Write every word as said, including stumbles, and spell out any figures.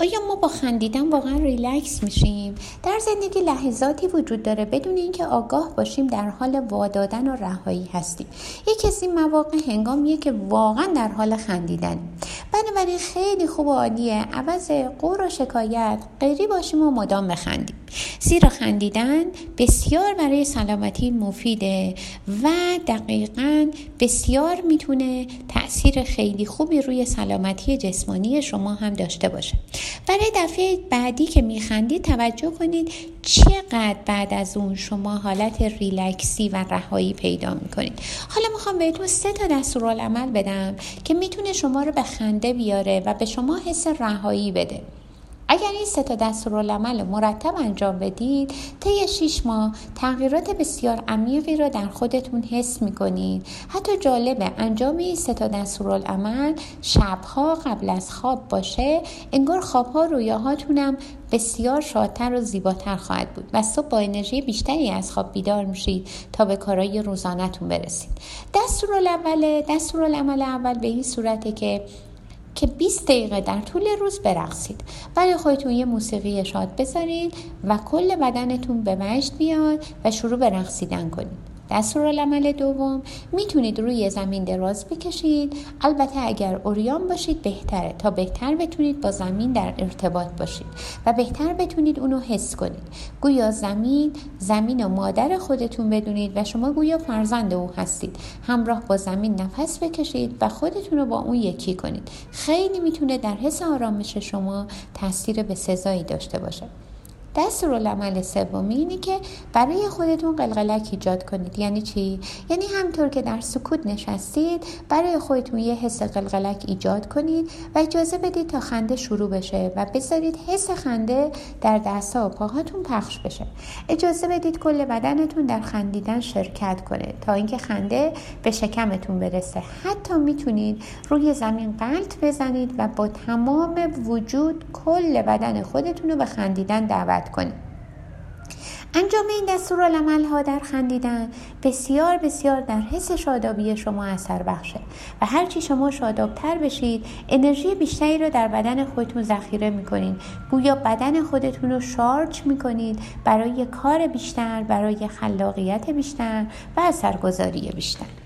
آیا ما با خندیدن واقعا ریلکس میشیم؟ در زندگی لحظاتی وجود داره بدون اینکه آگاه باشیم در حال وادادن و رهایی هستیم. یکی از این مواقع هنگامیه که واقعا در حال خندیدن. بنابراین خیلی خوب و عالیه عوض غر و شکایت غیری باشیم و مدام بخندیم، زیرا خندیدن بسیار برای سلامتی مفیده و دقیقاً بسیار میتونه تأثیر خیلی خوبی روی سلامتی جسمانی شما هم داشته باشه. برای دفعه بعدی که میخندید توجه کنید چقدر بعد از اون شما حالت ریلکسی و رهایی پیدا میکنید. حالا میخوام بهتون سه تا دستورالعمل بدم که میتونه شما رو به خنده بیاره و به شما حس رهایی بده. اگر این سه تا دستورالعمل مرتب انجام بدید، طی شش ماه تغییرات بسیار عمیقی را در خودتون حس می‌کنید. حتی جالبه انجام این سه تا دستورالعمل شب‌ها قبل از خواب باشه، انگار خواب‌ها رویاهاتونم بسیار شادتر و زیباتر خواهد بود و صبح با انرژی بیشتری از خواب بیدار میشید تا به کارهای روزانه‌تون برسید. دستورالعمل دستورالعمل اول به این صورته که که بیست دقیقه در طول روز برقصید. برای خودتون یه موسیقی شاد بذارید و کل بدنتون به وجد بیاد و شروع به رقصیدن کنید. دستورالعمل دوم، میتونید روی زمین دراز بکشید. البته اگر عریان باشید بهتره تا بهتر بتونید با زمین در ارتباط باشید و بهتر بتونید اونو حس کنید. گویا زمین زمین و مادر خودتون بدونید و شما گویا فرزند او هستید. همراه با زمین نفس بکشید و خودتون رو با اون یکی کنید. خیلی میتونه در حس آرامش شما تاثیر بسزایی داشته باشه. دستورالعمل سومی اینه که برای خودتون قلقلک ایجاد کنید. یعنی چی؟ یعنی همطور که در سکوت نشستید برای خودتون یه حس قلقلک ایجاد کنید و اجازه بدید تا خنده شروع بشه و بذارید حس خنده در دست‌ها و پاهاتون پخش بشه. اجازه بدید کل بدنتون در خندیدن شرکت کنه تا اینکه خنده به شکمتون برسه. حتی میتونید روی زمین غلط بزنید و با تمام وجود کل بدن خودتون رو به خندیدن دعوت کنید. انجام این دستورالعمل ها در خندیدن بسیار بسیار در حس شادابی شما اثر بخشه و هرچی شما شادابتر بشید انرژی بیشتری رو در بدن خودتون ذخیره میکنید. گویا بدن خودتون رو شارژ میکنید برای کار بیشتر، برای خلاقیت بیشتر و اثرگذاری بیشتر.